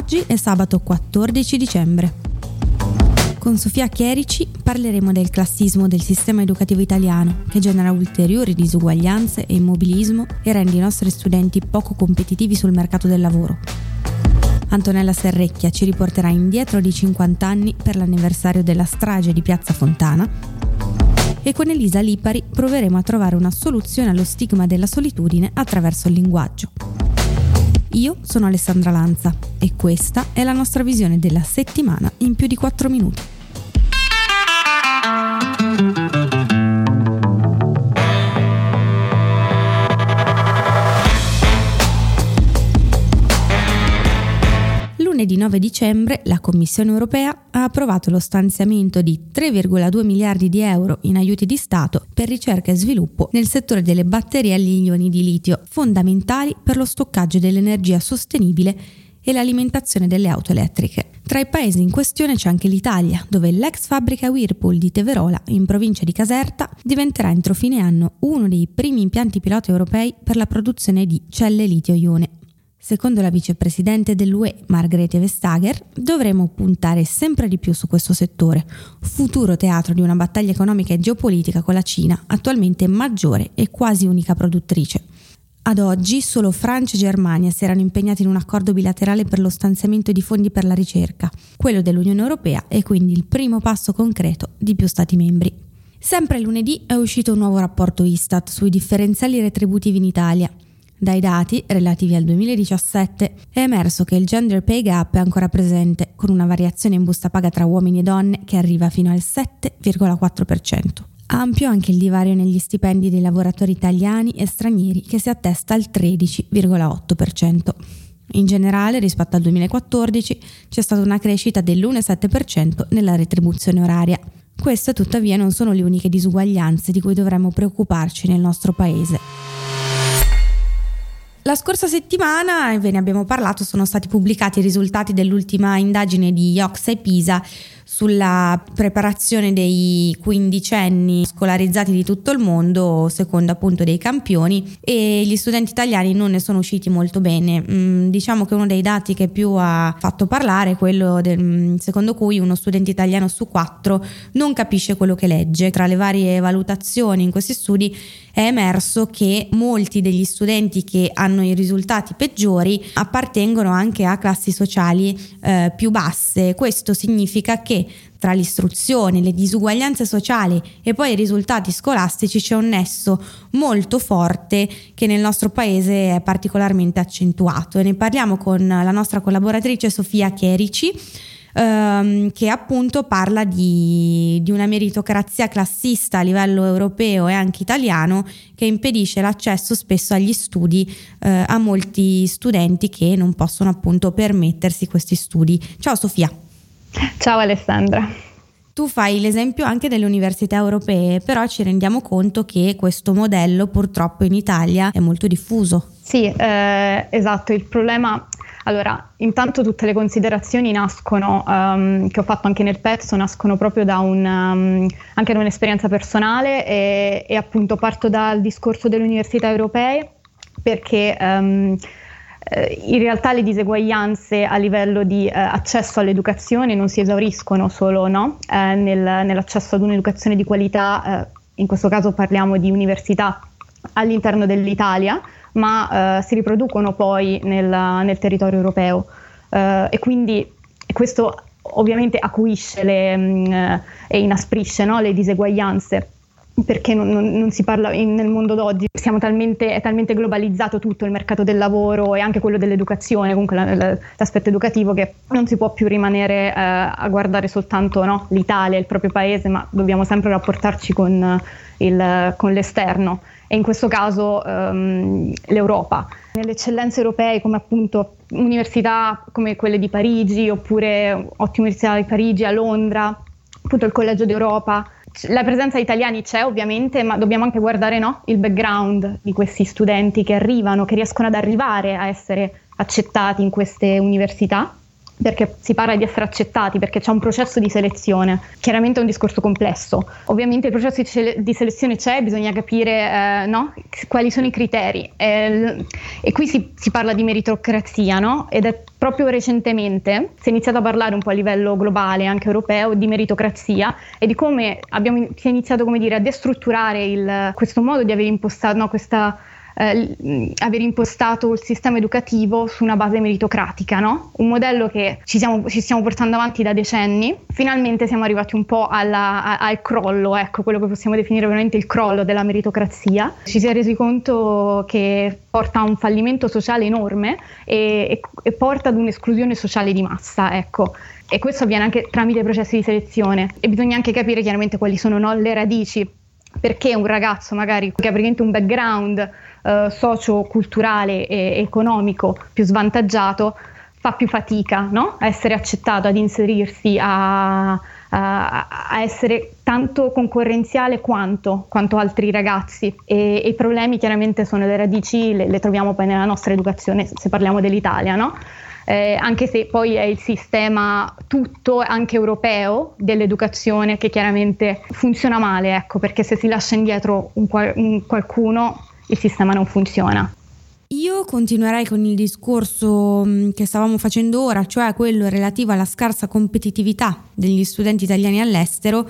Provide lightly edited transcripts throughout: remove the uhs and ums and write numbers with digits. Oggi è sabato 14 dicembre. Con Sofia Chierici parleremo del classismo del sistema educativo italiano, che genera ulteriori disuguaglianze e immobilismo e rende i nostri studenti poco competitivi sul mercato del lavoro. Antonella Serrecchia ci riporterà indietro di 50 anni per l'anniversario della strage di Piazza Fontana e con Elisa Lipari proveremo a trovare una soluzione allo stigma della solitudine attraverso il linguaggio. Io sono Alessandra Lanza e questa è la nostra visione della settimana in più di 4 minuti. Lunedì 9 dicembre la Commissione europea ha approvato lo stanziamento di 3,2 miliardi di euro in aiuti di Stato per ricerca e sviluppo nel settore delle batterie agli ioni di litio, fondamentali per lo stoccaggio dell'energia sostenibile e l'alimentazione delle auto elettriche. Tra i paesi in questione c'è anche l'Italia, dove l'ex fabbrica Whirlpool di Teverola, in provincia di Caserta, diventerà entro fine anno uno dei primi impianti pilota europei per la produzione di celle litio-ione. Secondo la vicepresidente dell'UE, Margrethe Vestager, dovremo puntare sempre di più su questo settore, futuro teatro di una battaglia economica e geopolitica con la Cina, attualmente maggiore e quasi unica produttrice. Ad oggi solo Francia e Germania si erano impegnati in un accordo bilaterale per lo stanziamento di fondi per la ricerca. Quello dell'Unione Europea è quindi il primo passo concreto di più Stati membri. Sempre lunedì è uscito un nuovo rapporto Istat sui differenziali retributivi in Italia. Dai dati, relativi al 2017, è emerso che il gender pay gap è ancora presente, con una variazione in busta paga tra uomini e donne che arriva fino al 7,4%. Ampio anche il divario negli stipendi dei lavoratori italiani e stranieri, che si attesta al 13,8%. In generale, rispetto al 2014, c'è stata una crescita dell'1,7% nella retribuzione oraria. Queste, tuttavia, non sono le uniche disuguaglianze di cui dovremmo preoccuparci nel nostro paese. La scorsa settimana, e ve ne abbiamo parlato, sono stati pubblicati i risultati dell'ultima indagine di Oxa e Pisa sulla preparazione dei quindicenni scolarizzati di tutto il mondo, secondo appunto dei campioni, e gli studenti italiani non ne sono usciti molto bene. Diciamo che uno dei dati che più ha fatto parlare è quello secondo cui uno studente italiano su 4 non capisce quello che legge. Tra le varie valutazioni in questi studi è emerso che molti degli studenti che hanno i risultati peggiori appartengono anche a classi sociali più basse. Questo significa che tra l'istruzione, le disuguaglianze sociali e poi i risultati scolastici c'è un nesso molto forte che nel nostro paese è particolarmente accentuato, e ne parliamo con la nostra collaboratrice Sofia Chierici, che appunto parla di una meritocrazia classista a livello europeo e anche italiano, che impedisce l'accesso spesso agli studi a molti studenti che non possono appunto permettersi questi studi. Ciao Sofia. Ciao Alessandra. Tu fai l'esempio anche delle università europee, però ci rendiamo conto che questo modello purtroppo in Italia è molto diffuso. Sì, esatto, il problema... Allora, intanto tutte le considerazioni nascono, che ho fatto anche nel pezzo, nascono proprio da anche da un'esperienza personale e appunto parto dal discorso delle università europee, perché in realtà le diseguaglianze a livello di accesso all'educazione non si esauriscono solo nell'accesso ad un'educazione di qualità, in questo caso parliamo di università all'interno dell'Italia, ma si riproducono poi nel territorio europeo, e quindi questo ovviamente acuisce e inasprisce, no, le diseguaglianze, perché non si parla nel mondo d'oggi, è talmente globalizzato tutto il mercato del lavoro e anche quello dell'educazione, comunque l'aspetto educativo, che non si può più rimanere a guardare soltanto, no, l'Italia, il proprio paese, ma dobbiamo sempre rapportarci con l'esterno, e in questo caso l'Europa. Nelle eccellenze europee, come appunto università come quelle di Parigi, oppure ottime università di Parigi, a Londra, appunto il Collegio d'Europa, la presenza di italiani c'è ovviamente, ma dobbiamo anche guardare, no, il background di questi studenti che riescono ad arrivare a essere accettati in queste università, perché si parla di essere accettati, perché c'è un processo di selezione. Chiaramente è un discorso complesso. Ovviamente il processo di selezione c'è, bisogna capire quali sono i criteri. E qui si parla di meritocrazia, no? Ed è proprio recentemente si è iniziato a parlare un po' a livello globale, anche europeo, di meritocrazia e di come si è iniziato, come dire, a destrutturare questo modo di aver impostato aver impostato il sistema educativo su una base meritocratica, no? Un modello che ci stiamo portando avanti da decenni. Finalmente siamo arrivati un po' al crollo, ecco, quello che possiamo definire veramente il crollo della meritocrazia. Ci si è resi conto che porta a un fallimento sociale enorme e porta ad un'esclusione sociale di massa, ecco. E questo avviene anche tramite processi di selezione, e bisogna anche capire chiaramente quali sono le radici. Perché un ragazzo magari che ha praticamente un background socio-culturale e economico più svantaggiato fa più fatica, no? A essere accettato, ad inserirsi, a essere tanto concorrenziale quanto altri ragazzi, e i problemi chiaramente sono le radici, le troviamo poi nella nostra educazione, se parliamo dell'Italia, no? Anche se poi è il sistema tutto, anche europeo, dell'educazione che chiaramente funziona male, ecco, perché se si lascia indietro un qualcuno il sistema non funziona. Io continuerei con il discorso che stavamo facendo ora, cioè quello relativo alla scarsa competitività degli studenti italiani all'estero,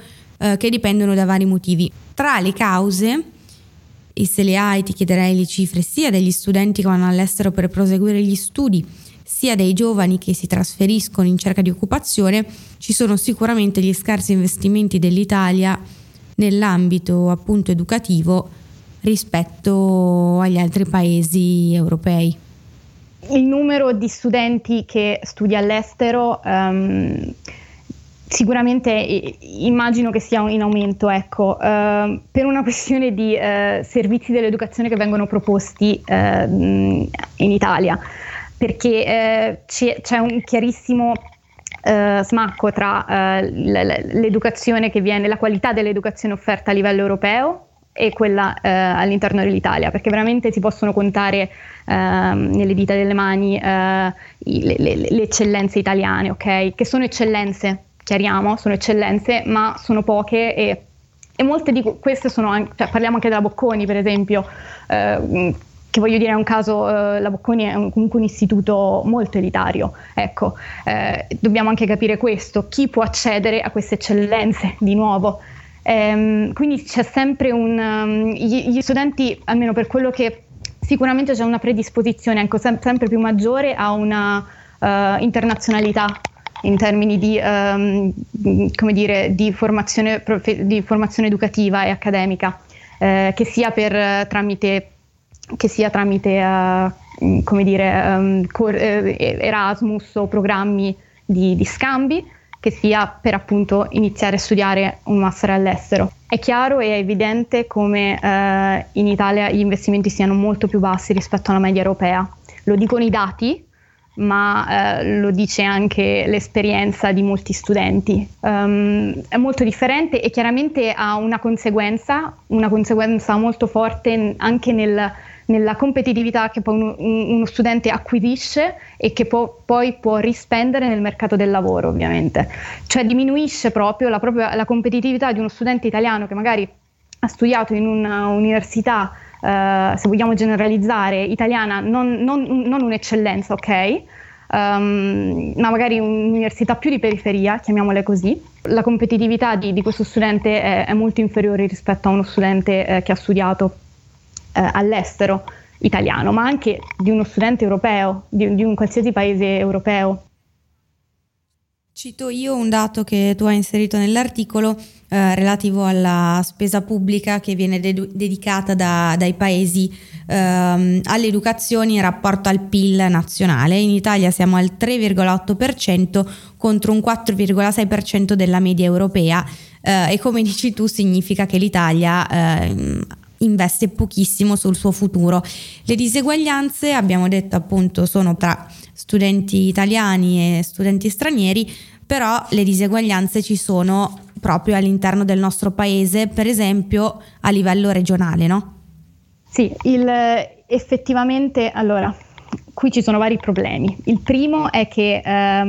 che dipendono da vari motivi. Tra le cause, e se le hai ti chiederei le cifre sia degli studenti che vanno all'estero per proseguire gli studi, sia dei giovani che si trasferiscono in cerca di occupazione, ci sono sicuramente gli scarsi investimenti dell'Italia nell'ambito appunto educativo rispetto agli altri paesi europei. Il numero di studenti che studia all'estero sicuramente immagino che sia in aumento, ecco, per una questione di servizi dell'educazione che vengono proposti in Italia. Perché c'è un chiarissimo smacco tra l'educazione che viene, la qualità dell'educazione offerta a livello europeo e quella all'interno dell'Italia, perché veramente si possono contare nelle dita delle mani le eccellenze italiane, ok? Che sono eccellenze, chiariamo, sono eccellenze, ma sono poche e molte di queste sono anche, cioè, parliamo anche della Bocconi, per esempio, che voglio dire è un caso, la Bocconi è comunque un istituto molto elitario, ecco, dobbiamo anche capire questo, chi può accedere a queste eccellenze di nuovo, quindi c'è sempre gli studenti, almeno per quello che sicuramente c'è una predisposizione, ecco, sempre più maggiore a una internazionalità in termini di formazione, di formazione educativa e accademica, che sia tramite Erasmus o programmi di scambi, che sia per appunto iniziare a studiare un master all'estero. È chiaro e è evidente come in Italia gli investimenti siano molto più bassi rispetto alla media europea. Lo dicono i dati, ma lo dice anche l'esperienza di molti studenti. È molto differente e chiaramente ha una conseguenza molto forte anche nella competitività che poi uno studente acquisisce e che poi può rispendere nel mercato del lavoro, ovviamente. Cioè diminuisce proprio la competitività di uno studente italiano che magari ha studiato in un'università, se vogliamo generalizzare, italiana, non un'eccellenza, ok? Ma magari un'università più di periferia, chiamiamole così. La competitività di questo studente è molto inferiore rispetto a uno studente che ha studiato all'estero italiano, ma anche di uno studente europeo, di un qualsiasi paese europeo. Cito io un dato che tu hai inserito nell'articolo relativo alla spesa pubblica che viene dedicata dai paesi all'educazione in rapporto al PIL nazionale. In Italia siamo al 3,8% contro un 4,6% della media europea, e come dici tu significa che l'Italia investe pochissimo sul suo futuro. Le diseguaglianze, abbiamo detto appunto, sono tra studenti italiani e studenti stranieri, però le diseguaglianze ci sono proprio all'interno del nostro paese, per esempio a livello regionale, no? Sì, effettivamente, allora, Qui ci sono vari problemi. Il primo è che la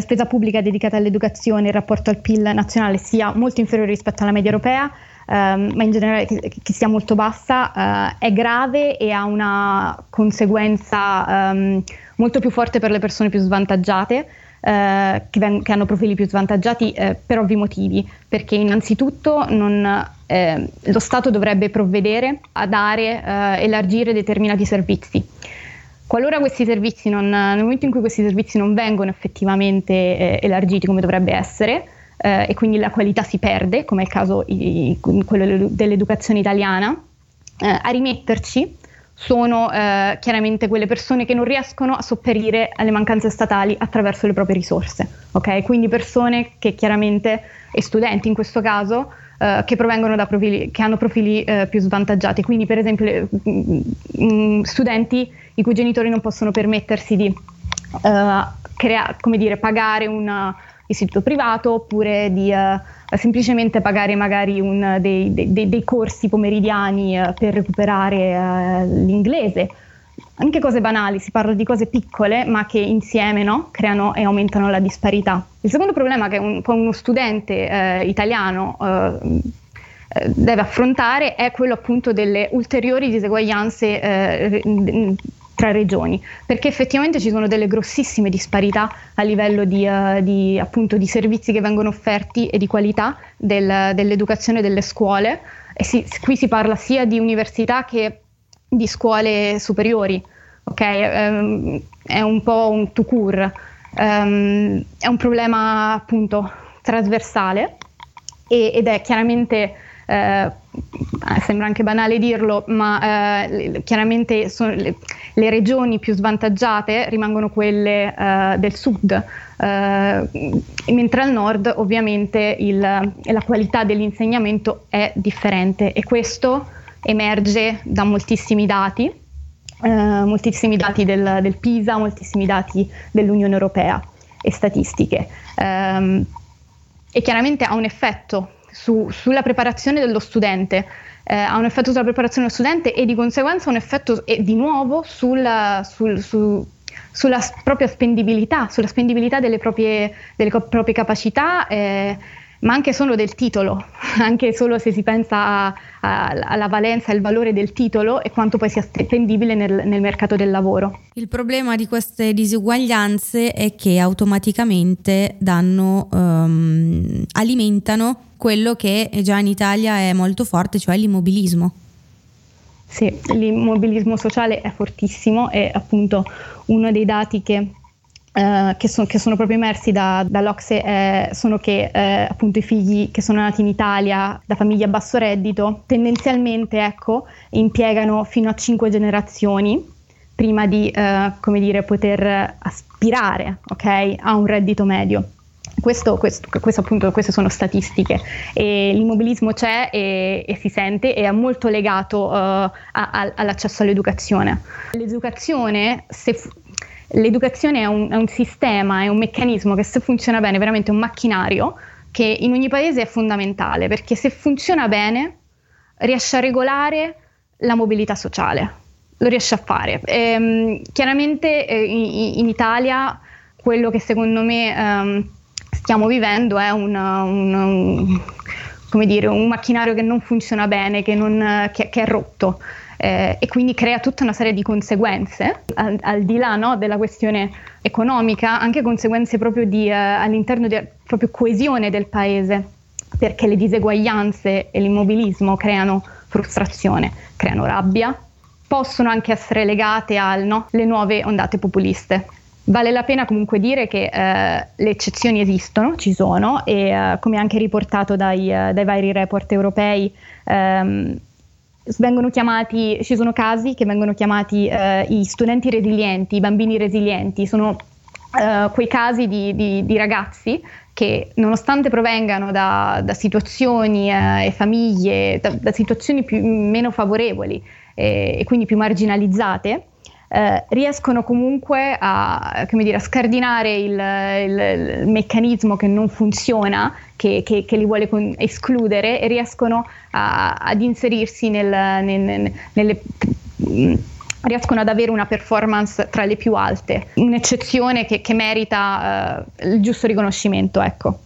spesa pubblica dedicata all'educazione in rapporto al PIL nazionale sia molto inferiore rispetto alla media europea, ma in generale che sia molto bassa, è grave e ha una conseguenza molto più forte per le persone più svantaggiate, che hanno profili più svantaggiati per ovvi motivi, perché innanzitutto lo Stato dovrebbe provvedere a elargire determinati servizi. Qualora questi servizi nel momento in cui questi servizi non vengono effettivamente elargiti come dovrebbe essere, e quindi la qualità si perde, come è il caso quello dell'educazione italiana, a rimetterci sono chiaramente quelle persone che non riescono a sopperire alle mancanze statali attraverso le proprie risorse, ok? Quindi persone che chiaramente, e studenti in questo caso, che provengono da profili, che hanno profili più svantaggiati, quindi per esempio studenti i cui genitori non possono permettersi di pagare un istituto privato, oppure di semplicemente pagare magari dei corsi pomeridiani per recuperare l'inglese. Anche cose banali, si parla di cose piccole ma che insieme creano e aumentano la disparità. Il secondo problema che uno studente italiano deve affrontare è quello appunto delle ulteriori diseguaglianze tra regioni, perché effettivamente ci sono delle grossissime disparità a livello di servizi che vengono offerti e di qualità dell'educazione delle scuole, e qui si parla sia di università che di scuole superiori, ok? È un po' un tout court, è un problema appunto trasversale ed è chiaramente, sembra anche banale dirlo, ma chiaramente le regioni più svantaggiate rimangono quelle del sud, mentre al nord ovviamente la qualità dell'insegnamento è differente, e questo emerge da moltissimi dati del Pisa, moltissimi dati dell'Unione Europea e statistiche, e chiaramente ha un effetto sulla preparazione dello studente, e di conseguenza un effetto di nuovo sulla propria spendibilità, sulla spendibilità delle proprie capacità, ma anche solo del titolo, anche solo se si pensa alla valenza e al valore del titolo e quanto poi sia spendibile nel mercato del lavoro. Il problema di queste disuguaglianze è che automaticamente alimentano quello che già in Italia è molto forte, cioè l'immobilismo. Sì, l'immobilismo sociale è fortissimo, è appunto uno dei dati che sono proprio emersi dall'Ocse, sono che appunto i figli che sono nati in Italia da famiglie a basso reddito tendenzialmente impiegano fino a 5 generazioni prima di poter aspirare, ok, a un reddito medio. Queste sono statistiche, e l'immobilismo c'è e si sente, e è molto legato all'accesso all'educazione. L'educazione è un sistema, è un meccanismo che, se funziona bene, è veramente un macchinario che in ogni paese è fondamentale, perché se funziona bene riesce a regolare la mobilità sociale, lo riesce a fare. Chiaramente in Italia quello che secondo me stiamo vivendo è un macchinario che non funziona bene, che è rotto. E quindi crea tutta una serie di conseguenze, al di là della questione economica, anche conseguenze proprio all'interno di proprio coesione del paese, perché le diseguaglianze e l'immobilismo creano frustrazione, creano rabbia, possono anche essere legate alle nuove ondate populiste. Vale la pena comunque dire che le eccezioni esistono, ci sono, e come anche riportato dai vari report europei, ci sono casi che vengono chiamati i studenti resilienti, i bambini resilienti. Sono quei casi di ragazzi che, nonostante provengano da situazioni e famiglie, da situazioni meno favorevoli e quindi più marginalizzate, riescono comunque a scardinare il meccanismo che non funziona, che li vuole escludere, e riescono ad inserirsi nelle riescono ad avere una performance tra le più alte, un'eccezione che merita il giusto riconoscimento, ecco.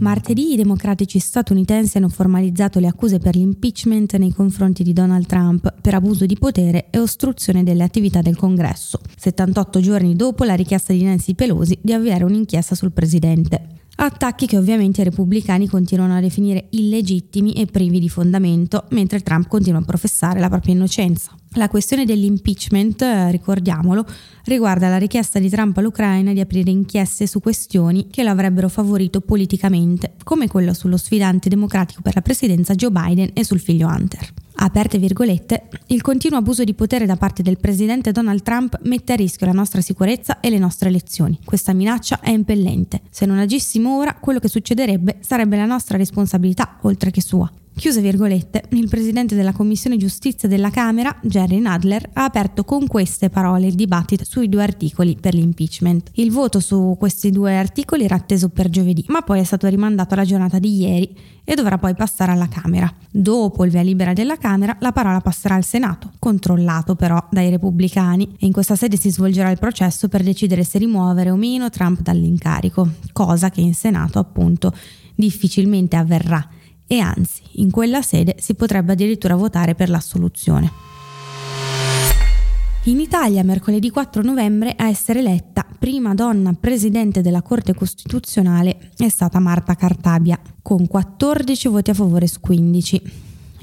Martedì i democratici statunitensi hanno formalizzato le accuse per l'impeachment nei confronti di Donald Trump per abuso di potere e ostruzione delle attività del Congresso, 78 giorni dopo la richiesta di Nancy Pelosi di avviare un'inchiesta sul presidente. Attacchi che ovviamente i repubblicani continuano a definire illegittimi e privi di fondamento, mentre Trump continua a professare la propria innocenza. La questione dell'impeachment, ricordiamolo, riguarda la richiesta di Trump all'Ucraina di aprire inchieste su questioni che lo avrebbero favorito politicamente, come quella sullo sfidante democratico per la presidenza Joe Biden e sul figlio Hunter. Aperte virgolette, il continuo abuso di potere da parte del presidente Donald Trump mette a rischio la nostra sicurezza e le nostre elezioni. Questa minaccia è impellente. Se non agissimo ora, quello che succederebbe sarebbe la nostra responsabilità, oltre che sua. Chiuse virgolette, il presidente della Commissione Giustizia della Camera, Jerry Nadler, ha aperto con queste parole il dibattito sui due articoli per l'impeachment. Il voto su questi due articoli era atteso per giovedì, ma poi è stato rimandato alla giornata di ieri e dovrà poi passare alla Camera. Dopo il via libera della Camera, la parola passerà al Senato, controllato però dai repubblicani, e in questa sede si svolgerà il processo per decidere se rimuovere o meno Trump dall'incarico, cosa che in Senato appunto difficilmente avverrà. E anzi, in quella sede si potrebbe addirittura votare per l'assoluzione. In Italia, mercoledì 4 novembre, a essere eletta prima donna presidente della Corte Costituzionale è stata Marta Cartabia, con 14 voti a favore su 15.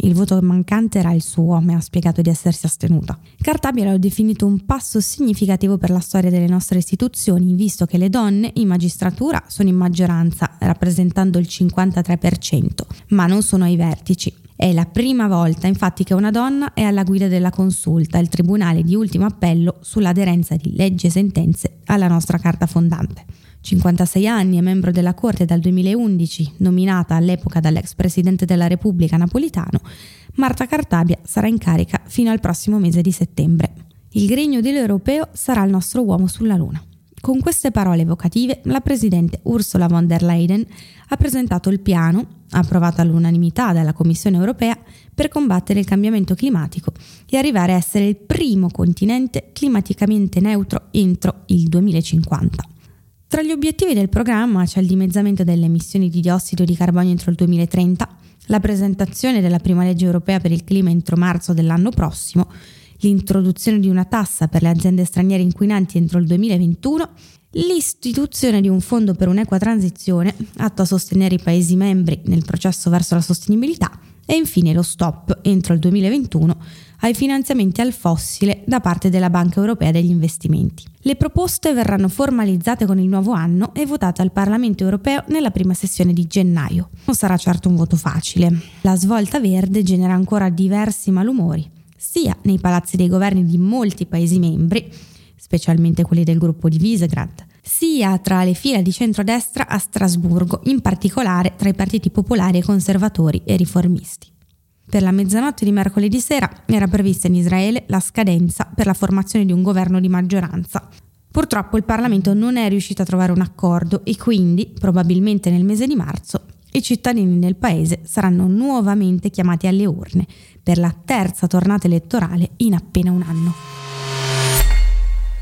Il voto mancante era il suo, ma ha spiegato di essersi astenuta. Cartabia l'ha definito un passo significativo per la storia delle nostre istituzioni, visto che le donne in magistratura sono in maggioranza, rappresentando il 53%, ma non sono ai vertici. È la prima volta, infatti, che una donna è alla guida della Consulta, il tribunale di ultimo appello sull'aderenza di leggi e sentenze alla nostra Carta fondante. 56 anni, è membro della Corte dal 2011, nominata all'epoca dall'ex presidente della Repubblica Napolitano, Marta Cartabia sarà in carica fino al prossimo mese di settembre. Il Gregno dell'Europeo sarà il nostro uomo sulla Luna. Con queste parole evocative, la presidente Ursula von der Leyen ha presentato il piano, approvato all'unanimità dalla Commissione europea, per combattere il cambiamento climatico e arrivare a essere il primo continente climaticamente neutro entro il 2050. Tra gli obiettivi del programma c'è il dimezzamento delle emissioni di diossido di carbonio entro il 2030, la presentazione della prima legge europea per il clima entro marzo dell'anno prossimo, l'introduzione di una tassa per le aziende straniere inquinanti entro il 2021, l'istituzione di un fondo per un'equa transizione atto a sostenere i Paesi membri nel processo verso la sostenibilità e infine lo stop entro il 2021 ai finanziamenti al fossile da parte della Banca Europea degli Investimenti. Le proposte verranno formalizzate con il nuovo anno e votate al Parlamento Europeo nella prima sessione di gennaio. Non sarà certo un voto facile. La svolta verde genera ancora diversi malumori, sia nei palazzi dei governi di molti Paesi membri, specialmente quelli del gruppo di Visegrad, sia tra le fila di centrodestra a Strasburgo, in particolare tra i partiti popolari e conservatori e riformisti. Per la mezzanotte di mercoledì sera era prevista in Israele la scadenza per la formazione di un governo di maggioranza. Purtroppo il Parlamento non è riuscito a trovare un accordo e quindi, probabilmente nel mese di marzo, i cittadini del paese saranno nuovamente chiamati alle urne per la terza tornata elettorale in appena un anno.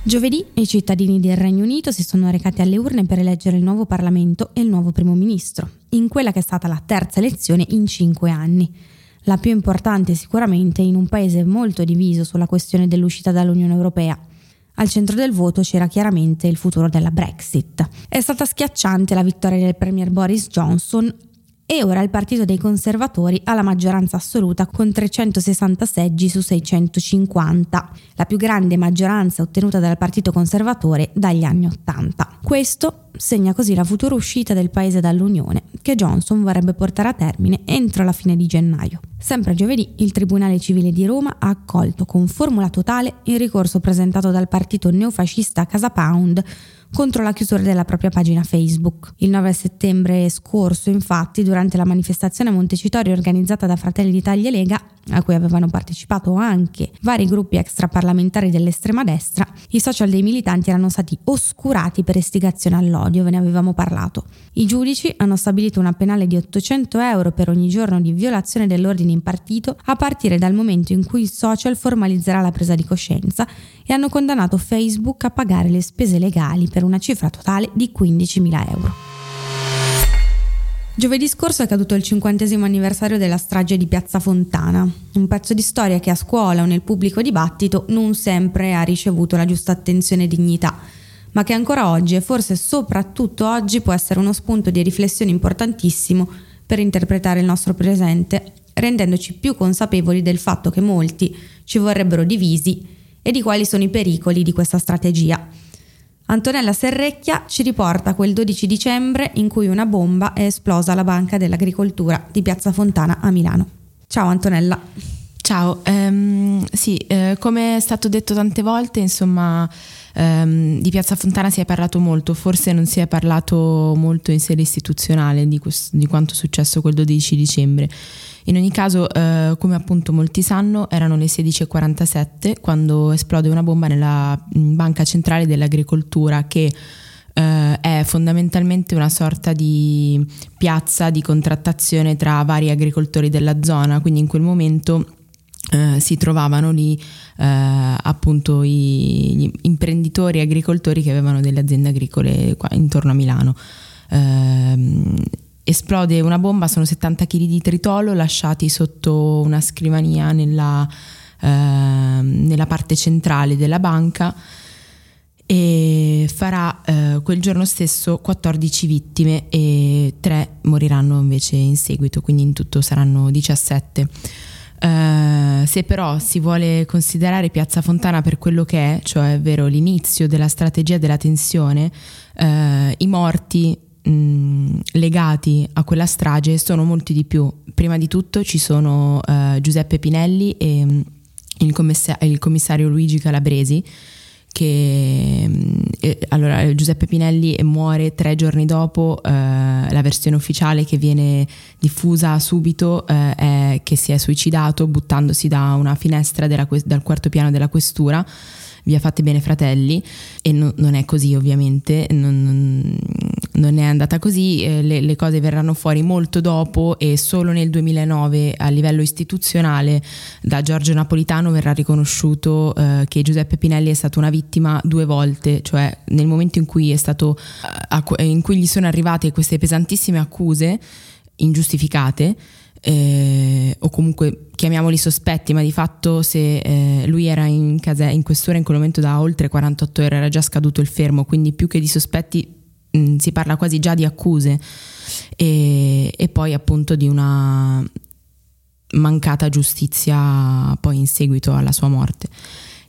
Giovedì i cittadini del Regno Unito si sono recati alle urne per eleggere il nuovo Parlamento e il nuovo Primo Ministro, in quella che è stata la terza elezione in 5 anni. La più importante sicuramente in un paese molto diviso sulla questione dell'uscita dall'Unione Europea. Al centro del voto c'era chiaramente il futuro della Brexit. È stata schiacciante la vittoria del premier Boris Johnson e ora il partito dei conservatori ha la maggioranza assoluta con 360 seggi su 650, la più grande maggioranza ottenuta dal partito conservatore dagli anni 80. Questo segna così la futura uscita del paese dall'Unione, che Johnson vorrebbe portare a termine entro la fine di gennaio. Sempre giovedì il Tribunale Civile di Roma ha accolto con formula totale il ricorso presentato dal partito neofascista Casa Pound contro la chiusura della propria pagina Facebook. Il 9 settembre scorso, infatti, durante la manifestazione a Montecitorio organizzata da Fratelli d'Italia e Lega, a cui avevano partecipato anche vari gruppi extraparlamentari dell'estrema destra, i social dei militanti erano stati oscurati per istigazione all'odio, ve ne avevamo parlato. I giudici hanno stabilito una penale di 800 euro per ogni giorno di violazione dell'ordine impartito a partire dal momento in cui il social formalizzerà la presa di coscienza e hanno condannato Facebook a pagare le spese legali per una cifra totale di 15.000 euro. Giovedì scorso è caduto il 50° anniversario della strage di Piazza Fontana, un pezzo di storia che a scuola o nel pubblico dibattito non sempre ha ricevuto la giusta attenzione e dignità, ma che ancora oggi e forse soprattutto oggi può essere uno spunto di riflessione importantissimo per interpretare il nostro presente, rendendoci più consapevoli del fatto che molti ci vorrebbero divisi e di quali sono i pericoli di questa strategia. Antonella Serrecchia ci riporta quel 12 dicembre in cui una bomba è esplosa alla Banca dell'Agricoltura di Piazza Fontana a Milano. Ciao Antonella. Ciao, come è stato detto tante volte, insomma, di Piazza Fontana si è parlato molto, forse non si è parlato molto in sede istituzionale di quanto è successo quel 12 dicembre. In ogni caso, come appunto molti sanno, erano le 16.47 quando esplode una bomba nella Banca Centrale dell'Agricoltura, che è fondamentalmente una sorta di piazza di contrattazione tra vari agricoltori della zona, quindi in quel momento si trovavano lì appunto gli imprenditori e agricoltori che avevano delle aziende agricole qua intorno a Milano. Esplode una bomba, sono 70 kg di tritolo lasciati sotto una scrivania nella parte centrale della banca, e farà quel giorno stesso 14 vittime e 3 moriranno invece in seguito, quindi in tutto saranno 17. Se però si vuole considerare Piazza Fontana per quello che è, cioè è vero l'inizio della strategia della tensione, i morti legati a quella strage sono molti di più. Prima di tutto ci sono Giuseppe Pinelli e il commissario Luigi Calabresi, che allora Giuseppe Pinelli muore 3 giorni dopo. La versione ufficiale che viene diffusa subito è che si è suicidato buttandosi da una finestra dal 4° piano della questura, via Fate Bene Fratelli, e non è così, ovviamente non è andata così. Le cose verranno fuori molto dopo, e solo nel 2009 a livello istituzionale da Giorgio Napolitano verrà riconosciuto che Giuseppe Pinelli è stato una vittima 2 volte, cioè nel momento in cui in cui gli sono arrivate queste pesantissime accuse ingiustificate, o comunque chiamiamoli sospetti, ma di fatto se lui era in questura in quel momento da oltre 48 ore, era già scaduto il fermo, quindi più che di sospetti si parla quasi già di accuse, e poi appunto di una mancata giustizia poi in seguito alla sua morte.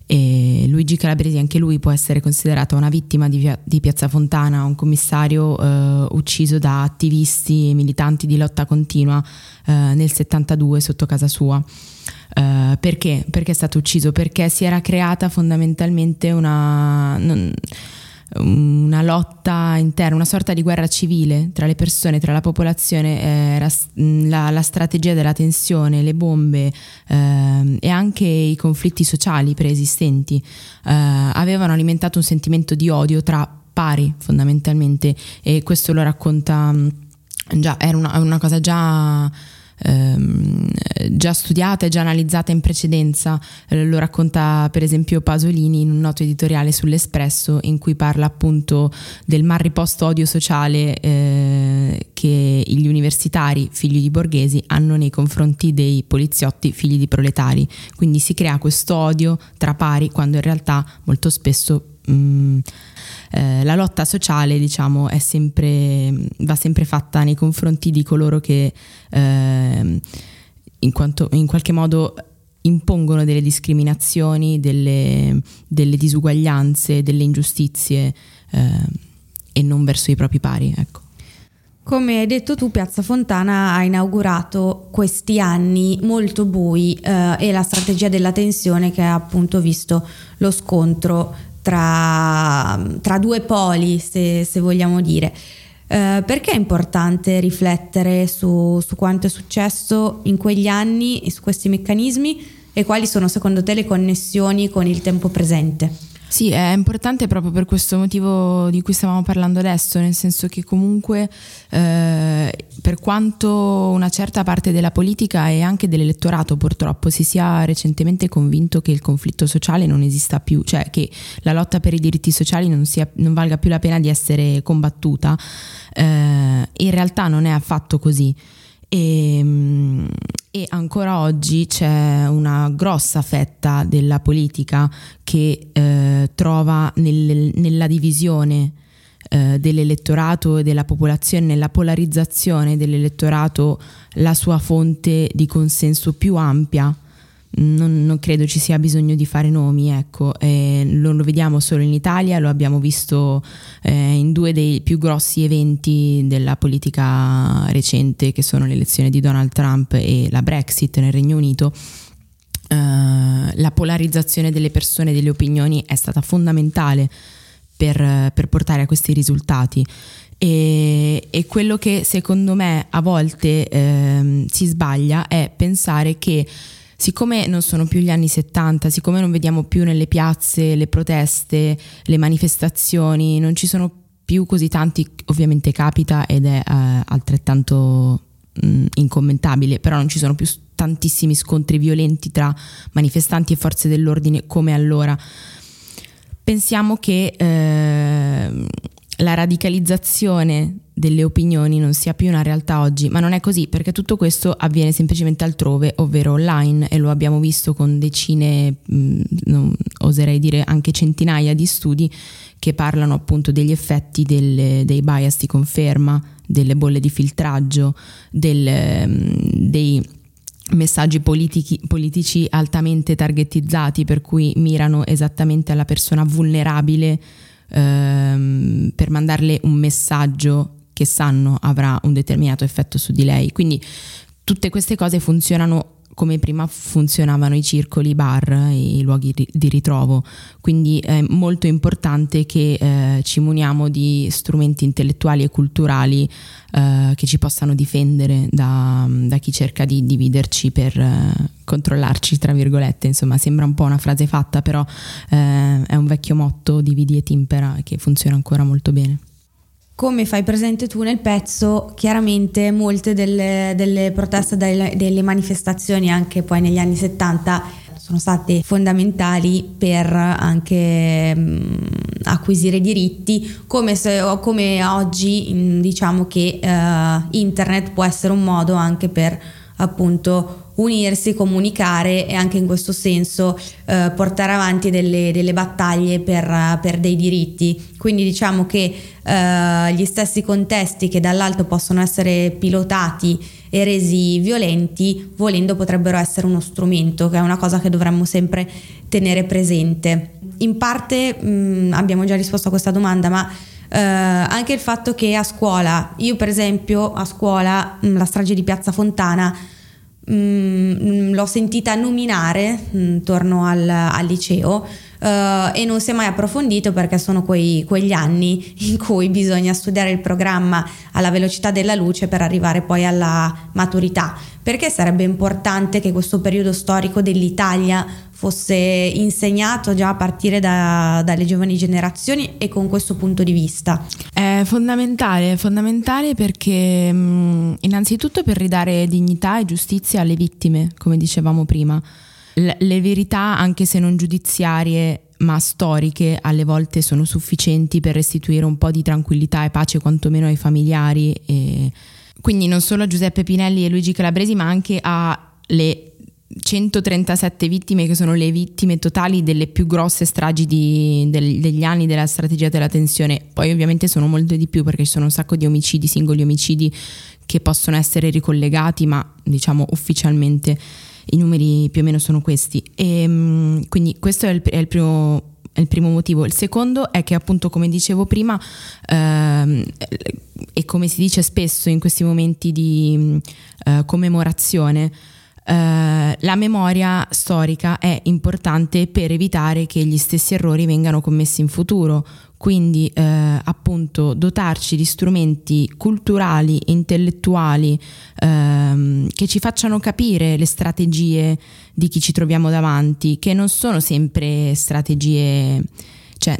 E Luigi Calabresi, anche lui può essere considerato una vittima di Piazza Fontana, un commissario ucciso da attivisti e militanti di Lotta Continua nel 72 sotto casa sua. Perché? Perché è stato ucciso? Perché si era creata fondamentalmente una lotta interna, una sorta di guerra civile tra le persone, tra la popolazione. La strategia della tensione, le bombe e anche i conflitti sociali preesistenti avevano alimentato un sentimento di odio tra pari, fondamentalmente, e questo lo racconta già, era una cosa già studiata e già analizzata in precedenza. Lo racconta per esempio Pasolini in un noto editoriale sull'Espresso, in cui parla appunto del mal riposto odio sociale che gli universitari, figli di borghesi, hanno nei confronti dei poliziotti, figli di proletari. Quindi si crea questo odio tra pari, quando in realtà molto spesso la lotta sociale, diciamo, va sempre fatta nei confronti di coloro che in qualche modo impongono delle discriminazioni, delle disuguaglianze, delle ingiustizie, e non verso i propri pari, ecco. Come hai detto tu, Piazza Fontana ha inaugurato questi anni molto bui e la strategia della tensione, che ha appunto visto lo scontro tra due poli, se vogliamo dire. Perché è importante riflettere su quanto è successo in quegli anni e su questi meccanismi, e quali sono secondo te le connessioni con il tempo presente? Sì, è importante proprio per questo motivo di cui stavamo parlando adesso, nel senso che comunque per quanto una certa parte della politica e anche dell'elettorato purtroppo si sia recentemente convinto che il conflitto sociale non esista più, cioè che la lotta per i diritti sociali non valga più la pena di essere combattuta, in realtà non è affatto così. E ancora oggi c'è una grossa fetta della politica che trova nella divisione dell'elettorato e della popolazione, nella polarizzazione dell'elettorato, la sua fonte di consenso più ampia. Non credo ci sia bisogno di fare nomi, ecco, lo vediamo solo in Italia, lo abbiamo visto in due dei più grossi eventi della politica recente, che sono l'elezione di Donald Trump e la Brexit nel Regno Unito. La polarizzazione delle persone, delle opinioni è stata fondamentale per portare a questi risultati. E quello che secondo me a volte si sbaglia è pensare che, siccome non sono più gli anni 70, siccome non vediamo più nelle piazze le proteste, le manifestazioni, non ci sono più così tanti, ovviamente capita ed è altrettanto incommentabile, però non ci sono più tantissimi scontri violenti tra manifestanti e forze dell'ordine come allora. Pensiamo che la radicalizzazione delle opinioni non sia più una realtà oggi, ma non è così, perché tutto questo avviene semplicemente altrove, ovvero online, e lo abbiamo visto con decine, oserei dire anche centinaia di studi che parlano appunto degli effetti dei bias di conferma, delle bolle di filtraggio, dei messaggi politici altamente targetizzati, per cui mirano esattamente alla persona vulnerabile per mandarle un messaggio che sanno avrà un determinato effetto su di lei. Quindi tutte queste cose funzionano come prima funzionavano i circoli, i bar, i luoghi di ritrovo. Quindi è molto importante che ci muniamo di strumenti intellettuali e culturali che ci possano difendere da chi cerca di dividerci per controllarci, tra virgolette. Insomma, sembra un po' una frase fatta, però è un vecchio motto, dividi et impera, che funziona ancora molto bene. Come fai presente tu nel pezzo, chiaramente molte delle proteste, delle manifestazioni anche poi negli anni 70 sono state fondamentali per anche acquisire diritti, come oggi diciamo che internet può essere un modo anche per appunto unirsi, comunicare e anche in questo senso portare avanti delle battaglie per dei diritti. Quindi diciamo che gli stessi contesti che dall'alto possono essere pilotati e resi violenti, volendo potrebbero essere uno strumento, che è una cosa che dovremmo sempre tenere presente. In parte abbiamo già risposto a questa domanda, ma anche il fatto che a scuola, io per esempio a scuola la strage di Piazza Fontana l'ho sentita nominare intorno al liceo e non si è mai approfondito, perché sono quegli anni in cui bisogna studiare il programma alla velocità della luce per arrivare poi alla maturità. Perché sarebbe importante che questo periodo storico dell'Italia fosse insegnato già a partire dalle giovani generazioni e con questo punto di vista? È fondamentale perché innanzitutto per ridare dignità e giustizia alle vittime, come dicevamo prima. Le verità, anche se non giudiziarie ma storiche, alle volte sono sufficienti per restituire un po' di tranquillità e pace quantomeno ai familiari. E quindi non solo a Giuseppe Pinelli e Luigi Calabresi, ma anche alle 137 vittime che sono le vittime totali delle più grosse stragi degli anni della strategia della tensione. Poi ovviamente sono molte di più, perché ci sono un sacco di omicidi, singoli omicidi che possono essere ricollegati, ma diciamo ufficialmente i numeri più o meno sono questi. E quindi questo è il primo motivo. Il secondo è che appunto, come dicevo prima, e come si dice spesso in questi momenti di commemorazione, la memoria storica è importante per evitare che gli stessi errori vengano commessi in futuro, quindi appunto dotarci di strumenti culturali e intellettuali che ci facciano capire le strategie di chi ci troviamo davanti, che non sono sempre strategie, cioè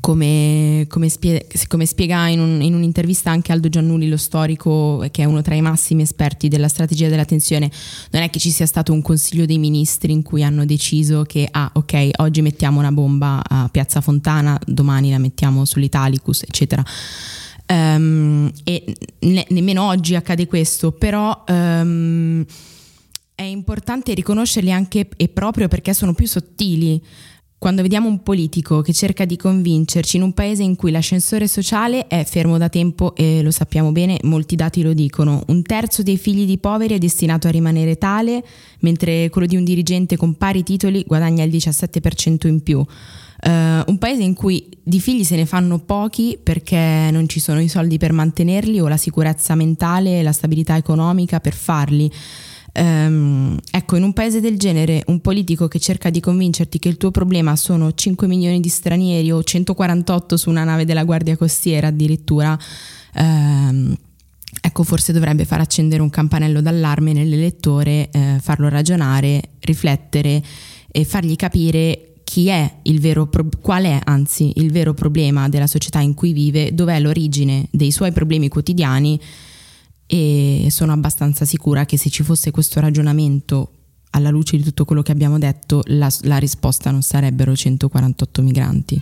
come spiega in un'intervista anche Aldo Giannulli, lo storico, che è uno tra i massimi esperti della strategia della tensione, non è che ci sia stato un consiglio dei ministri in cui hanno deciso che ok, oggi mettiamo una bomba a Piazza Fontana, domani la mettiamo sull'Italicus, eccetera. Nemmeno oggi accade questo, però è importante riconoscerli anche e proprio perché sono più sottili. Quando vediamo un politico che cerca di convincerci in un paese in cui l'ascensore sociale è fermo da tempo, e lo sappiamo bene, molti dati lo dicono, 1/3 dei figli di poveri è destinato a rimanere tale, mentre quello di un dirigente con pari titoli guadagna il 17% in più. Un paese in cui di figli se ne fanno pochi perché non ci sono i soldi per mantenerli o la sicurezza mentale e la stabilità economica per farli. Ecco, in un paese del genere un politico che cerca di convincerti che il tuo problema sono 5 milioni di stranieri o 148 su una nave della Guardia Costiera addirittura, ecco, forse dovrebbe far accendere un campanello d'allarme nell'elettore, farlo ragionare, riflettere e fargli capire chi è il vero qual è anzi il vero problema della società in cui vive, dov'è l'origine dei suoi problemi quotidiani. E sono abbastanza sicura che se ci fosse questo ragionamento, alla luce di tutto quello che abbiamo detto, la risposta non sarebbero 148 migranti.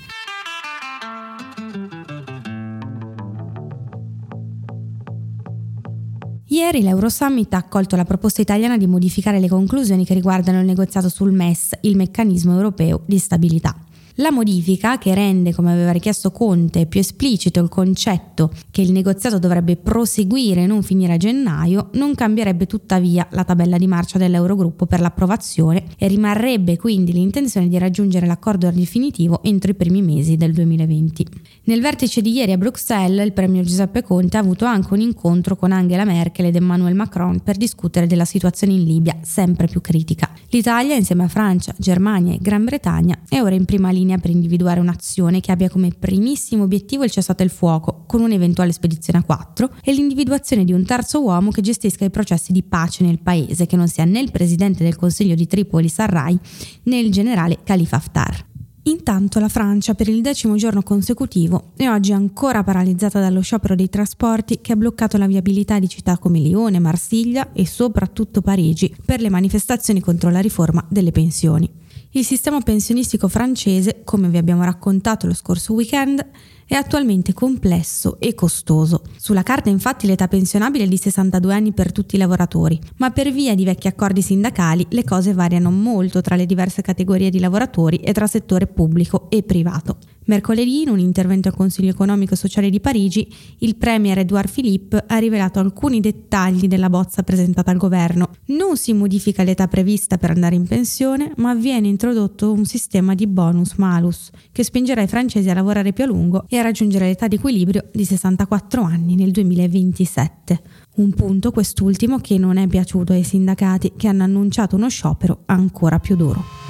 Ieri l'Eurosummit ha accolto la proposta italiana di modificare le conclusioni che riguardano il negoziato sul MES, il meccanismo europeo di stabilità. La modifica, che rende, come aveva richiesto Conte, più esplicito il concetto che il negoziato dovrebbe proseguire e non finire a gennaio, non cambierebbe tuttavia la tabella di marcia dell'Eurogruppo per l'approvazione e rimarrebbe quindi l'intenzione di raggiungere l'accordo definitivo entro i primi mesi del 2020. Nel vertice di ieri a Bruxelles, il premier Giuseppe Conte ha avuto anche un incontro con Angela Merkel ed Emmanuel Macron per discutere della situazione in Libia, sempre più critica. L'Italia, insieme a Francia, Germania e Gran Bretagna, è ora in prima linea per individuare un'azione che abbia come primissimo obiettivo il cessate il fuoco, con un'eventuale spedizione a 4, e l'individuazione di un terzo uomo che gestisca i processi di pace nel paese, che non sia né il presidente del Consiglio di Tripoli Sarraj né il generale Khalifa Haftar. Intanto la Francia, per il 10° giorno consecutivo, è oggi ancora paralizzata dallo sciopero dei trasporti che ha bloccato la viabilità di città come Lione, Marsiglia e soprattutto Parigi per le manifestazioni contro la riforma delle pensioni. Il sistema pensionistico francese, come vi abbiamo raccontato lo scorso weekend, è attualmente complesso e costoso. Sulla carta, infatti, l'età pensionabile è di 62 anni per tutti i lavoratori, ma per via di vecchi accordi sindacali le cose variano molto tra le diverse categorie di lavoratori e tra settore pubblico e privato. Mercoledì, in un intervento al Consiglio economico e sociale di Parigi, il premier Édouard Philippe ha rivelato alcuni dettagli della bozza presentata al governo. Non si modifica l'età prevista per andare in pensione, ma viene introdotto un sistema di bonus-malus che spingerà i francesi a lavorare più a lungo e a raggiungere l'età di equilibrio di 64 anni nel 2027. Un punto, quest'ultimo, che non è piaciuto ai sindacati, che hanno annunciato uno sciopero ancora più duro.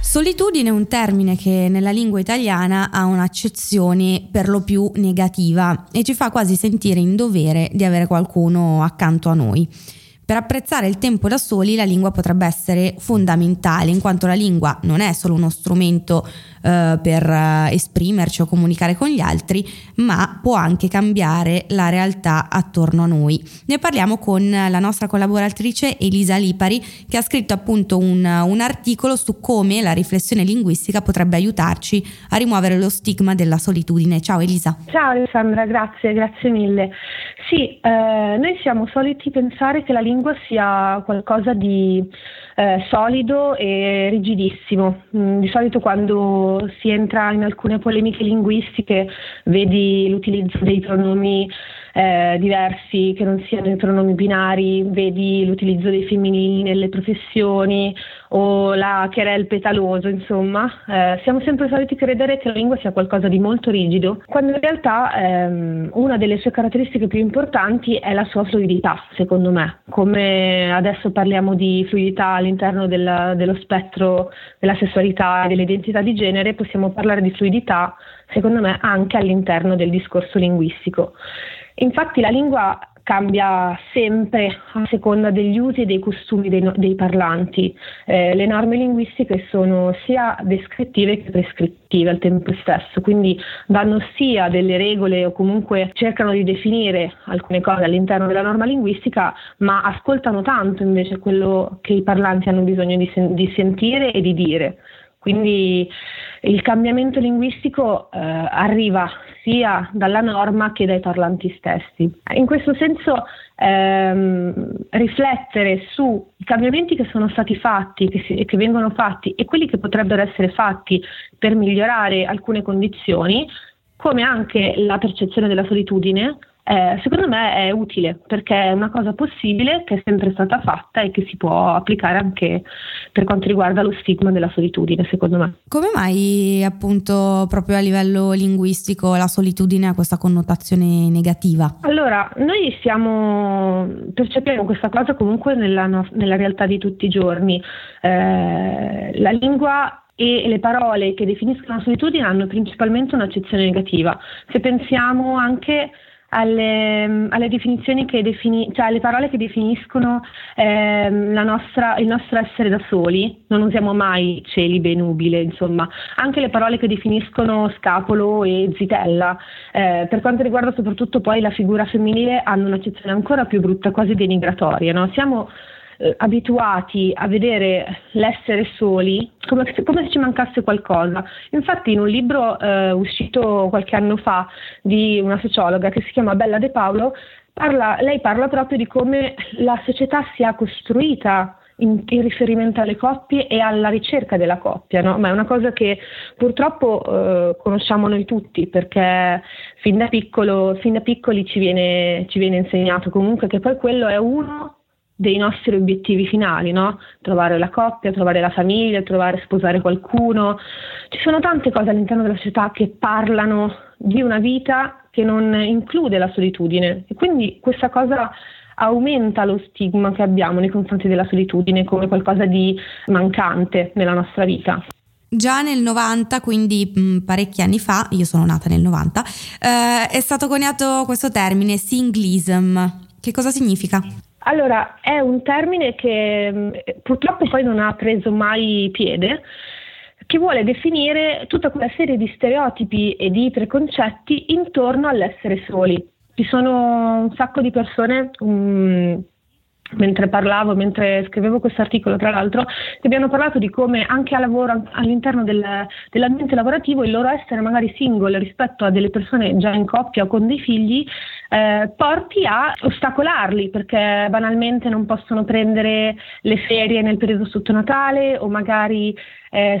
Solitudine è un termine che nella lingua italiana ha un'accezione per lo più negativa e ci fa quasi sentire in dovere di avere qualcuno accanto a noi. Per apprezzare il tempo da soli la lingua potrebbe essere fondamentale, in quanto la lingua non è solo uno strumento per esprimerci o comunicare con gli altri, ma può anche cambiare la realtà attorno a noi. Ne parliamo con la nostra collaboratrice Elisa Lipari, che ha scritto appunto un articolo su come la riflessione linguistica potrebbe aiutarci a rimuovere lo stigma della solitudine. Ciao Elisa. Ciao Alessandra, grazie mille. Sì, noi siamo soliti pensare che la lingua sia qualcosa di solido e rigidissimo. Di solito quando si entra in alcune polemiche linguistiche, vedi l'utilizzo dei pronomi diversi, che non siano i pronomi binari, vedi l'utilizzo dei femminili nelle professioni o la querel petaloso, insomma. Siamo sempre soliti credere che la lingua sia qualcosa di molto rigido, quando in realtà una delle sue caratteristiche più importanti è la sua fluidità, secondo me. Come adesso parliamo di fluidità all'interno dello spettro della sessualità e dell'identità di genere, possiamo parlare di fluidità, secondo me, anche all'interno del discorso linguistico. Infatti la lingua cambia sempre a seconda degli usi e dei costumi dei parlanti. Le norme linguistiche sono sia descrittive che prescrittive al tempo stesso, quindi danno sia delle regole o comunque cercano di definire alcune cose all'interno della norma linguistica, ma ascoltano tanto invece quello che i parlanti hanno bisogno di sentire e di dire. Quindi il cambiamento linguistico arriva sia dalla norma che dai parlanti stessi. In questo senso riflettere sui cambiamenti che sono stati fatti, che vengono fatti e quelli che potrebbero essere fatti per migliorare alcune condizioni, come anche la percezione della solitudine, secondo me è utile, perché è una cosa possibile, che è sempre stata fatta e che si può applicare anche per quanto riguarda lo stigma della solitudine, secondo me. Come mai, appunto, proprio a livello linguistico la solitudine ha questa connotazione negativa? Allora, noi percepiamo questa cosa comunque nella realtà di tutti i giorni. La lingua e le parole che definiscono la solitudine hanno principalmente un'accezione negativa. Se pensiamo anche alle definizioni cioè alle parole che definiscono il nostro essere da soli, non usiamo mai celibe, nubile, insomma, anche le parole che definiscono scapolo e zitella, per quanto riguarda soprattutto poi la figura femminile, hanno un'accezione ancora più brutta, quasi denigratoria, no? Siamo abituati a vedere l'essere soli come se ci mancasse qualcosa. Infatti in un libro uscito qualche anno fa di una sociologa che si chiama Bella De Paolo, lei parla proprio di come la società sia costruita in riferimento alle coppie e alla ricerca della coppia, no? Ma è una cosa che purtroppo conosciamo noi tutti, perché fin da piccoli ci viene insegnato comunque che poi quello è uno dei nostri obiettivi finali, no? Trovare la coppia, trovare la famiglia, sposare qualcuno. Ci sono tante cose all'interno della società che parlano di una vita che non include la solitudine, e quindi questa cosa aumenta lo stigma che abbiamo nei confronti della solitudine come qualcosa di mancante nella nostra vita. Già nel 90, quindi parecchi anni fa, io sono nata nel 90, è stato coniato questo termine singlism. Che cosa significa? Allora, è un termine che purtroppo poi non ha preso mai piede, che vuole definire tutta quella serie di stereotipi e di preconcetti intorno all'essere soli. Ci sono un sacco di persone, mentre scrivevo questo articolo, tra l'altro, che abbiano parlato di come anche a lavoro, all'interno dell'ambiente lavorativo, il loro essere magari single rispetto a delle persone già in coppia o con dei figli porti a ostacolarli, perché banalmente non possono prendere le ferie nel periodo sotto Natale, o magari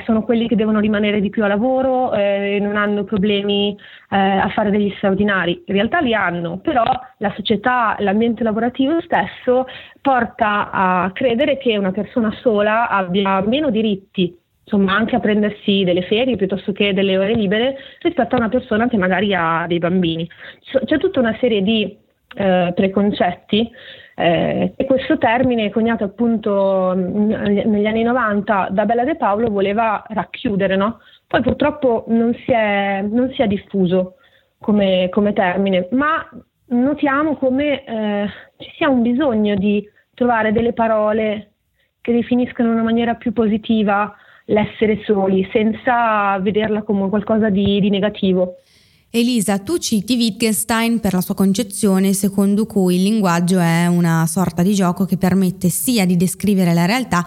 sono quelli che devono rimanere di più a lavoro e non hanno problemi a fare degli straordinari. In realtà li hanno, però la società, l'ambiente lavorativo stesso porta a credere che una persona sola abbia meno diritti, insomma, anche a prendersi delle ferie piuttosto che delle ore libere rispetto a una persona che magari ha dei bambini. C'è tutta una serie di preconcetti, e questo termine, coniato appunto negli anni 90 da Bella De Paolo, voleva racchiudere, no? Poi purtroppo non si è diffuso come termine, ma notiamo come ci sia un bisogno di trovare delle parole che definiscano in una maniera più positiva l'essere soli, senza vederla come qualcosa di negativo. Elisa, tu citi Wittgenstein per la sua concezione secondo cui il linguaggio è una sorta di gioco che permette sia di descrivere la realtà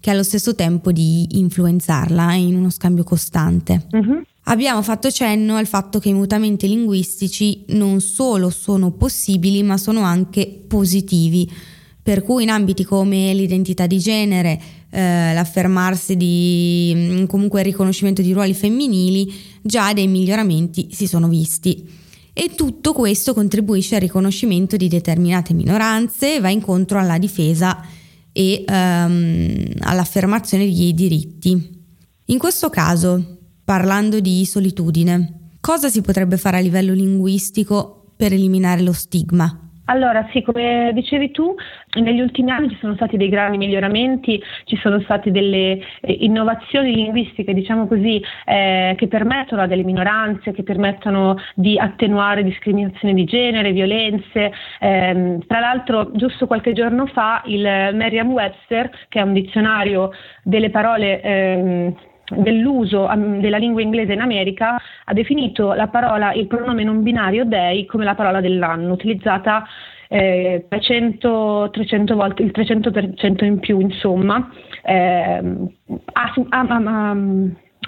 che allo stesso tempo di influenzarla in uno scambio costante. Mm-hmm. Abbiamo fatto cenno al fatto che i mutamenti linguistici non solo sono possibili, ma sono anche positivi, per cui in ambiti come l'identità di genere, l'affermarsi di comunque il riconoscimento di ruoli femminili, già dei miglioramenti si sono visti. E tutto questo contribuisce al riconoscimento di determinate minoranze e va incontro alla difesa e all'affermazione di diritti. In questo caso, parlando di solitudine, cosa si potrebbe fare a livello linguistico per eliminare lo stigma? Allora sì, come dicevi tu, negli ultimi anni ci sono stati dei gravi miglioramenti, ci sono state delle innovazioni linguistiche, diciamo così, che permettono a delle minoranze, che permettono di attenuare discriminazioni di genere, violenze. Tra l'altro, giusto qualche giorno fa, il Merriam-Webster, che è un dizionario delle parole dell'uso della lingua inglese in America, ha definito la parola, il pronome non binario they, come la parola dell'anno, utilizzata 300 volte, il 300% in più, insomma,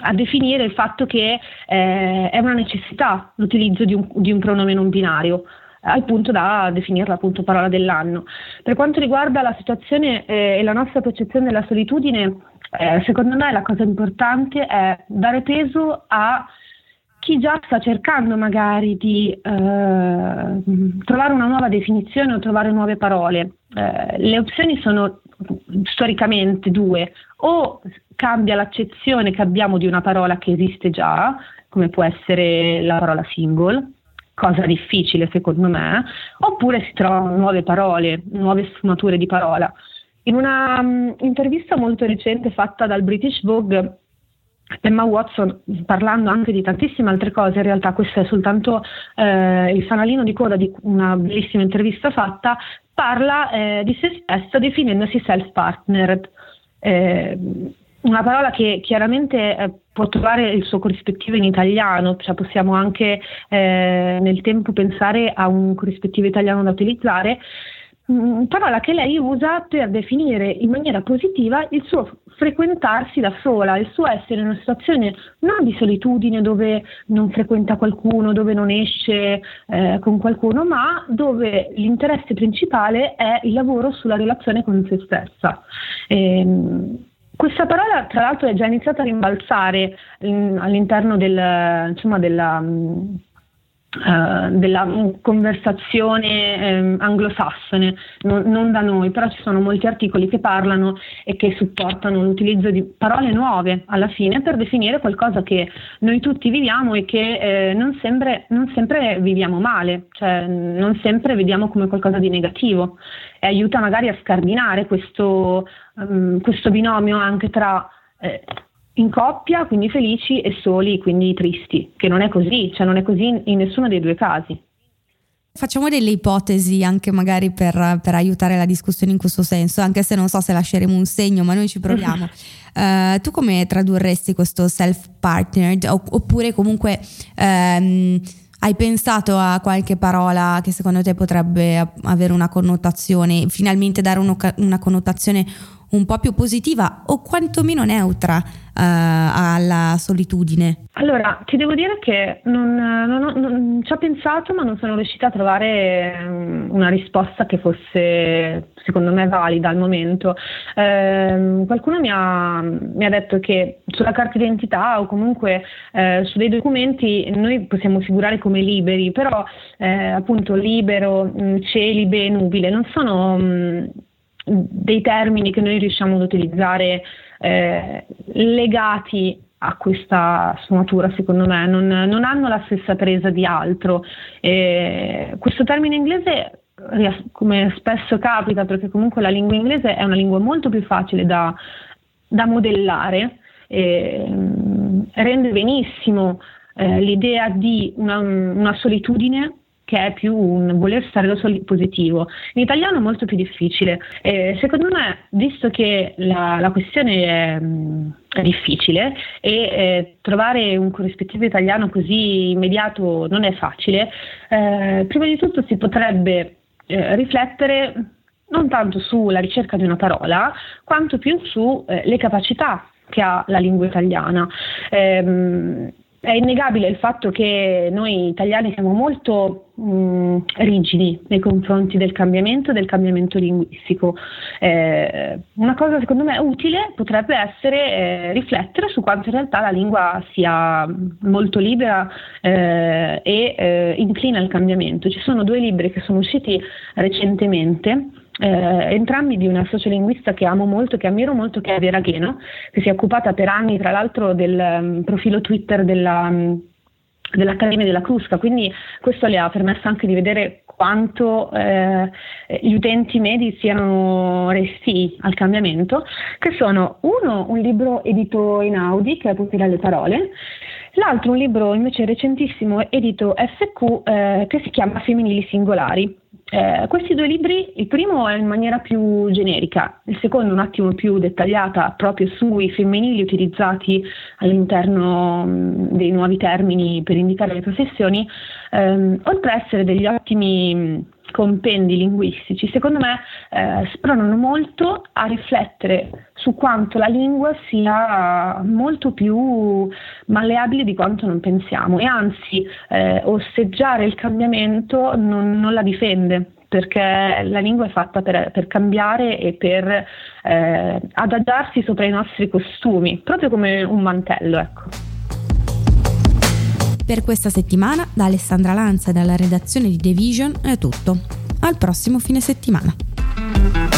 a definire il fatto che è una necessità l'utilizzo di un pronome non binario, al punto da definirla appunto parola dell'anno. Per quanto riguarda la situazione e la nostra percezione della solitudine, secondo me la cosa importante è dare peso a chi già sta cercando magari di trovare una nuova definizione o trovare nuove parole. Le opzioni sono storicamente due: o cambia l'accezione che abbiamo di una parola che esiste già, come può essere la parola single, cosa difficile secondo me, oppure si trovano nuove parole, nuove sfumature di parola. In una intervista molto recente fatta dal British Vogue, Emma Watson, parlando anche di tantissime altre cose, in realtà questo è soltanto il fanalino di coda di una bellissima intervista fatta, parla di se stessa definendosi self-partnered, una parola che chiaramente può trovare il suo corrispettivo in italiano, cioè possiamo anche nel tempo pensare a un corrispettivo italiano da utilizzare, parola che lei usa per definire in maniera positiva il suo frequentarsi da sola, il suo essere in una situazione non di solitudine dove non frequenta qualcuno, dove non esce con qualcuno, ma dove l'interesse principale è il lavoro sulla relazione con se stessa. Questa parola tra l'altro è già iniziata a rimbalzare all'interno della conversazione anglosassone, non da noi, però ci sono molti articoli che parlano e che supportano l'utilizzo di parole nuove alla fine per definire qualcosa che noi tutti viviamo e che non sempre viviamo male, cioè non sempre vediamo come qualcosa di negativo, e aiuta magari a scardinare questo binomio anche tra in coppia, quindi felici, e soli, quindi tristi, che non è così, cioè non è così in nessuno dei due casi. Facciamo delle ipotesi anche magari per aiutare la discussione in questo senso, anche se non so se lasceremo un segno, ma noi ci proviamo. Tu come tradurresti questo self-partnered? Oppure comunque hai pensato a qualche parola che secondo te potrebbe avere una connotazione, finalmente dare una connotazione un po' più positiva o quantomeno neutra alla solitudine? Allora, ti devo dire che non ci ho pensato, ma non sono riuscita a trovare una risposta che fosse secondo me valida al momento. Qualcuno mi ha detto che sulla carta d'identità o comunque su dei documenti noi possiamo figurare come liberi, però appunto libero, celibe, nubile non sono dei termini che noi riusciamo ad utilizzare legati a questa sfumatura, secondo me non hanno la stessa presa di altro. Questo termine inglese, come spesso capita, perché comunque la lingua inglese è una lingua molto più facile da modellare, rende benissimo l'idea di una solitudine che è più un voler stare da soli positivo. In italiano è molto più difficile. Secondo me, visto che la questione è difficile e trovare un corrispettivo italiano così immediato non è facile, prima di tutto si potrebbe riflettere non tanto sulla ricerca di una parola, quanto più sulle capacità che ha la lingua italiana. È innegabile il fatto che noi italiani siamo molto rigidi nei confronti del cambiamento linguistico. Una cosa secondo me utile potrebbe essere riflettere su quanto in realtà la lingua sia molto libera e inclina al cambiamento. Ci sono due libri che sono usciti recentemente, entrambi di una sociolinguista che amo molto, che ammiro molto, che è Vera Gheno, che si è occupata per anni tra l'altro del profilo Twitter dell'Accademia della Crusca, quindi questo le ha permesso anche di vedere quanto gli utenti medi siano restii al cambiamento, che sono un libro edito in Audi che è Potere alle parole, l'altro un libro invece recentissimo edito FQ che si chiama Femminili singolari. Questi due libri, il primo è in maniera più generica, il secondo un attimo più dettagliata proprio sui femminili utilizzati all'interno dei nuovi termini per indicare le professioni, oltre a essere degli ottimi compendi linguistici, secondo me spronano molto a riflettere su quanto la lingua sia molto più malleabile di quanto non pensiamo, e anzi osteggiare il cambiamento non la difende, perché la lingua è fatta per cambiare e per adagiarsi sopra i nostri costumi, proprio come un mantello, ecco. Per questa settimana, da Alessandra Lanza e dalla redazione di The Vision è tutto. Al prossimo fine settimana.